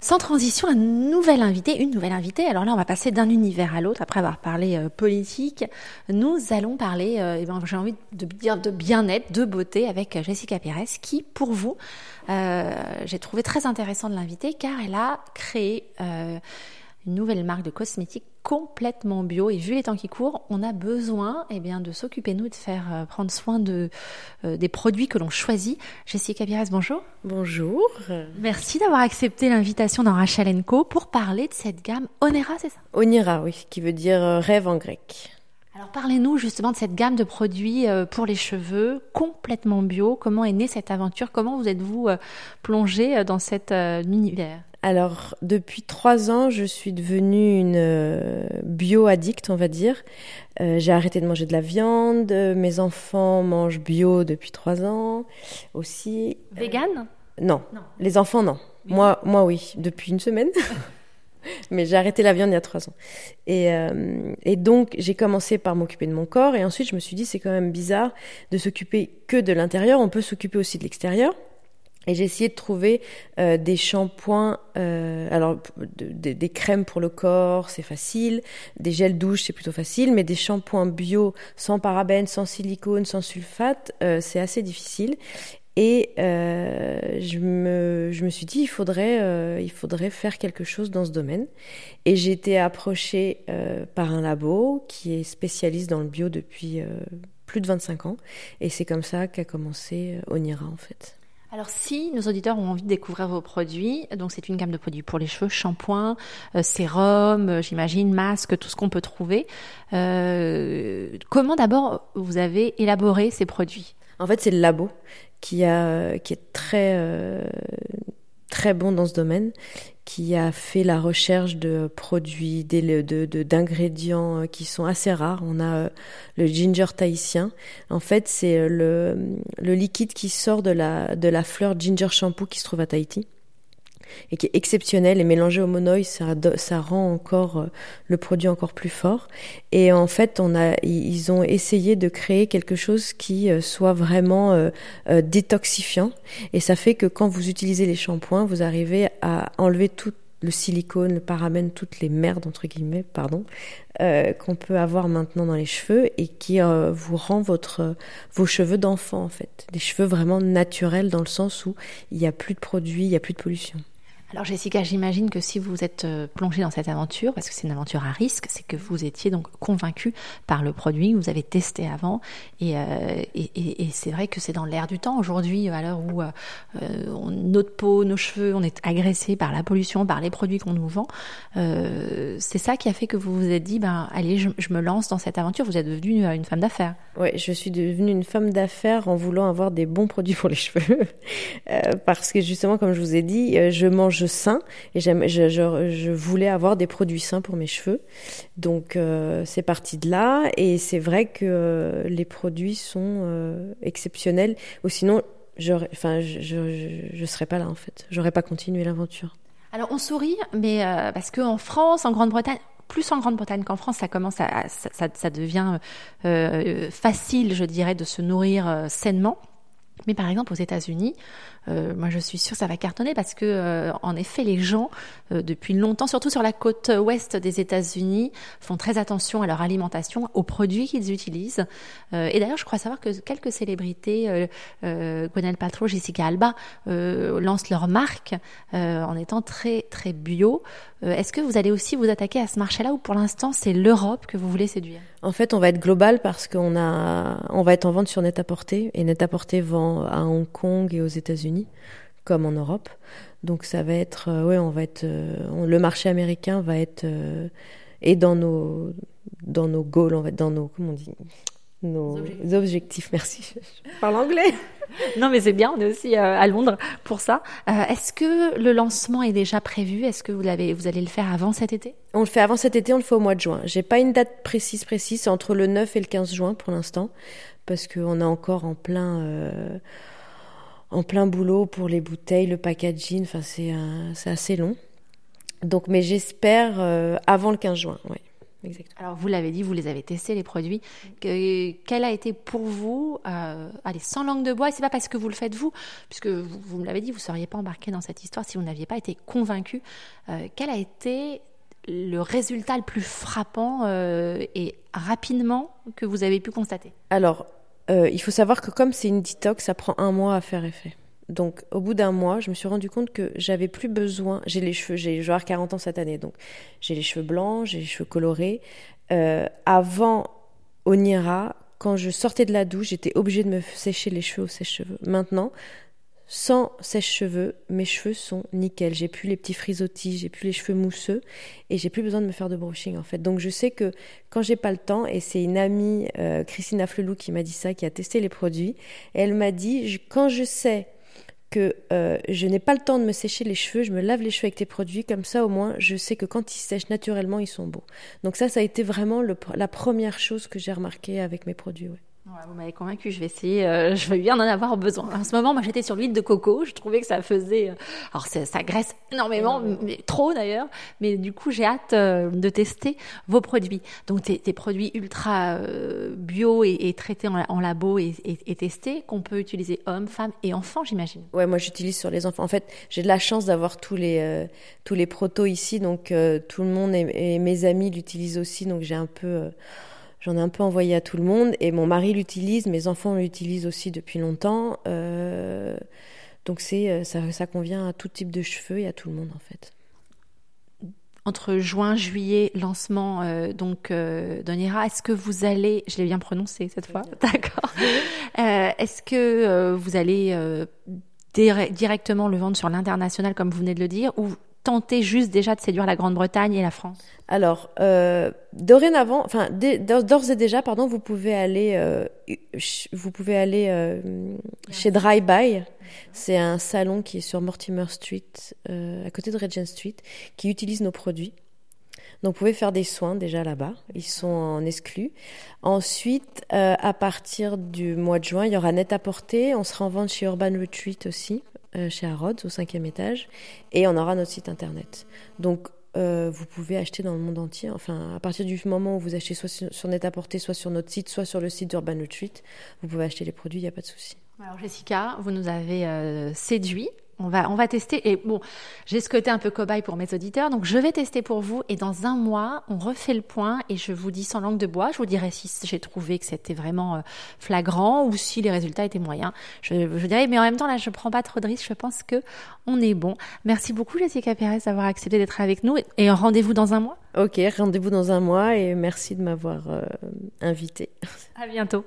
Sans transition, un nouvel invité, une nouvelle invitée. Alors là, on va passer d'un univers à l'autre. Après avoir parlé politique, nous allons parler, j'ai envie de dire de bien-être, de beauté avec Jessica Pires, qui, pour vous, j'ai trouvé très intéressant de l'inviter, car elle a créé une nouvelle marque de cosmétiques complètement bio. Et vu les temps qui courent, on a besoin de s'occuper, nous, de faire prendre soin des produits que l'on choisit. Jessica Pires, bonjour. Bonjour. Merci d'avoir accepté l'invitation dans Rachel & Co. pour parler de cette gamme Onira, c'est ça ? Onira, oui, qui veut dire rêve en grec. Alors parlez-nous justement de cette gamme de produits pour les cheveux complètement bio. Comment est née cette aventure ? Comment vous êtes-vous plongée dans cet univers ? Alors, depuis 3 ans, je suis devenue une bio-addict, on va dire. J'ai arrêté de manger de la viande. Mes enfants mangent bio depuis 3 ans aussi. Végane ? Non. Les enfants, non. Moi, oui, depuis 1 semaine. Mais j'ai arrêté la viande il y a 3 ans. Et donc, j'ai commencé par m'occuper de mon corps. Et ensuite, je me suis dit, c'est quand même bizarre de s'occuper que de l'intérieur. On peut s'occuper aussi de l'extérieur. Et j'ai essayé de trouver des shampoings, des crèmes pour le corps, c'est facile, des gels douche, c'est plutôt facile, mais des shampoings bio, sans parabènes, sans silicone, sans sulfate, c'est assez difficile. Et je me suis dit, il faudrait faire quelque chose dans ce domaine. Et j'ai été approchée par un labo qui est spécialiste dans le bio depuis plus de 25 ans. Et c'est comme ça qu'a commencé Onira, en fait. Alors si nos auditeurs ont envie de découvrir vos produits, donc c'est une gamme de produits pour les cheveux, shampoing, sérum, j'imagine, masque, tout ce qu'on peut trouver. Comment d'abord vous avez élaboré ces produits ? En fait, c'est le labo qui est très très bon dans ce domaine, qui a fait la recherche de produits, d'ingrédients qui sont assez rares. On a le ginger tahitien. En fait, c'est le liquide qui sort de la fleur ginger shampoo qui se trouve à Tahiti et qui est exceptionnel. Et mélangé au monoï, ça rend encore le produit encore plus fort. Et en fait, ils ont essayé de créer quelque chose qui soit vraiment détoxifiant. Et ça fait que quand vous utilisez les shampoings, vous arrivez à enlever tout le silicone, le parabène, toutes les merdes entre guillemets, qu'on peut avoir maintenant dans les cheveux et qui vous rend vos cheveux d'enfant en fait, des cheveux vraiment naturels dans le sens où il n'y a plus de produits, il n'y a plus de pollution. Alors Jessica, j'imagine que si vous êtes plongée dans cette aventure, parce que c'est une aventure à risque, c'est que vous étiez donc convaincue par le produit que vous avez testé avant. Et c'est vrai que c'est dans l'air du temps aujourd'hui, à l'heure où notre peau, nos cheveux, on est agressés par la pollution, par les produits qu'on nous vend. C'est ça qui a fait que vous vous êtes dit, allez, je me lance dans cette aventure. Vous êtes devenue une femme d'affaires. Oui, je suis devenue une femme d'affaires en voulant avoir des bons produits pour les cheveux. Parce que justement, comme je vous ai dit, je mange sain et je voulais avoir des produits sains pour mes cheveux, donc c'est parti de là. Et c'est vrai que les produits sont exceptionnels, ou sinon je serais pas là en fait, j'aurais pas continué l'aventure. Alors on sourit, mais parce que en France, en Grande-Bretagne, plus en Grande-Bretagne qu'en France, ça commence ça devient facile, je dirais, de se nourrir sainement. Mais par exemple aux États-Unis, moi je suis sûre que ça va cartonner parce que en effet les gens depuis longtemps, surtout sur la côte ouest des États-Unis, font très attention à leur alimentation, aux produits qu'ils utilisent. Et d'ailleurs je crois savoir que quelques célébrités, Gwyneth Paltrow, Jessica Alba, lancent leur marque en étant très très bio. Est-ce que vous allez aussi vous attaquer à ce marché-là, ou pour l'instant c'est l'Europe que vous voulez séduire ? En fait, on va être global parce qu'on va être en vente sur Net-à-Porter, et Net-à-Porter vend à Hong Kong et aux États-Unis comme en Europe. Donc ça va être, le marché américain va être et dans nos goals, en fait, dans nos, comment on dit, nos objectifs. Merci. Je parle anglais. Non, mais c'est bien, on est aussi à Londres pour ça. Est-ce que le lancement est déjà prévu ? Est-ce que vous allez le faire avant cet été ? On le fait avant cet été, on le fait au mois de juin. J'ai pas une date précise, c'est entre le 9 et le 15 juin pour l'instant, parce qu'on est encore en plein boulot pour les bouteilles, le packaging, enfin c'est assez long. Donc, mais j'espère avant le 15 juin, ouais. Exactement. Alors, vous l'avez dit, vous les avez testés, les produits. Quelle a été pour vous, allez, sans langue de bois, et ce n'est pas parce que vous le faites vous, puisque vous me l'avez dit, vous ne seriez pas embarqué dans cette histoire si vous n'aviez pas été convaincu. Quel a été le résultat le plus frappant et rapidement que vous avez pu constater? Alors, il faut savoir que comme c'est une détox, ça prend 1 mois à faire effet. Donc, au bout d'un mois, je me suis rendu compte que j'avais plus besoin... J'ai les cheveux... Je vais avoir 40 ans cette année, donc j'ai les cheveux blancs, j'ai les cheveux colorés. Avant Onira, quand je sortais de la douche, j'étais obligée de me sécher les cheveux au sèche-cheveux. Maintenant, sans sèche-cheveux, mes cheveux sont nickel. J'ai plus les petits frisottis, j'ai plus les cheveux mousseux et j'ai plus besoin de me faire de brushing, en fait. Donc, je sais que quand j'ai pas le temps, et c'est une amie, Christine Afflelou, qui m'a dit ça, qui a testé les produits, et elle m'a dit, quand je sais... que je n'ai pas le temps de me sécher les cheveux, je me lave les cheveux avec tes produits, comme ça au moins je sais que quand ils sèchent naturellement, ils sont beaux. Donc ça a été vraiment la première chose que j'ai remarquée avec mes produits. Ouais. Ouais, vous m'avez convaincue, je vais essayer, je vais bien en avoir besoin. En ce moment, moi j'étais sur l'huile de coco, je trouvais que ça faisait... Alors ça graisse énormément, mais trop d'ailleurs, mais du coup j'ai hâte de tester vos produits. Donc des produits ultra bio et traités en labo et testés, qu'on peut utiliser hommes, femmes et enfants, j'imagine. Ouais, moi j'utilise sur les enfants. En fait, j'ai de la chance d'avoir tous les protos ici, donc tout le monde et mes amis l'utilisent aussi, donc j'ai un peu... J'en ai un peu envoyé à tout le monde et mon mari l'utilise, mes enfants l'utilisent aussi depuis longtemps. Donc ça convient à tout type de cheveux et à tout le monde en fait. Entre juin, juillet, lancement d'Onira, est-ce que vous allez... Je l'ai bien prononcé cette fois, bien. D'accord. Est-ce que vous allez directement le vendre sur l'international comme vous venez de le dire, ou tenter juste déjà de séduire la Grande-Bretagne et la France? Alors, d'ores et déjà, vous pouvez aller chez Dry Buy. C'est un salon qui est sur Mortimer Street, à côté de Regent Street, qui utilise nos produits. Donc, vous pouvez faire des soins déjà là-bas. Ils sont en exclus. Ensuite, à partir du mois de juin, il y aura Net-à-Porter. On sera en vente chez Urban Retreat aussi, chez Arods, au 5e étage, et on aura notre site internet. Donc, vous pouvez acheter dans le monde entier. Enfin, à partir du moment où vous achetez soit sur Net-à-Porter, soit sur notre site, soit sur le site d'Urban Retreat, vous pouvez acheter les produits, il n'y a pas de souci. Alors, Jessica, vous nous avez séduit. On va tester. Et bon, j'ai ce côté un peu cobaye pour mes auditeurs. Donc, je vais tester pour vous. Et dans 1 mois, on refait le point. Et je vous dis sans langue de bois. Je vous dirai si j'ai trouvé que c'était vraiment flagrant ou si les résultats étaient moyens. Je dirais, mais en même temps, là, je prends pas trop de risques. Je pense que on est bon. Merci beaucoup, Jessica Pires, d'avoir accepté d'être avec nous. Et rendez-vous dans 1 mois. Ok, rendez-vous dans 1 mois. Et merci de m'avoir invitée. À bientôt.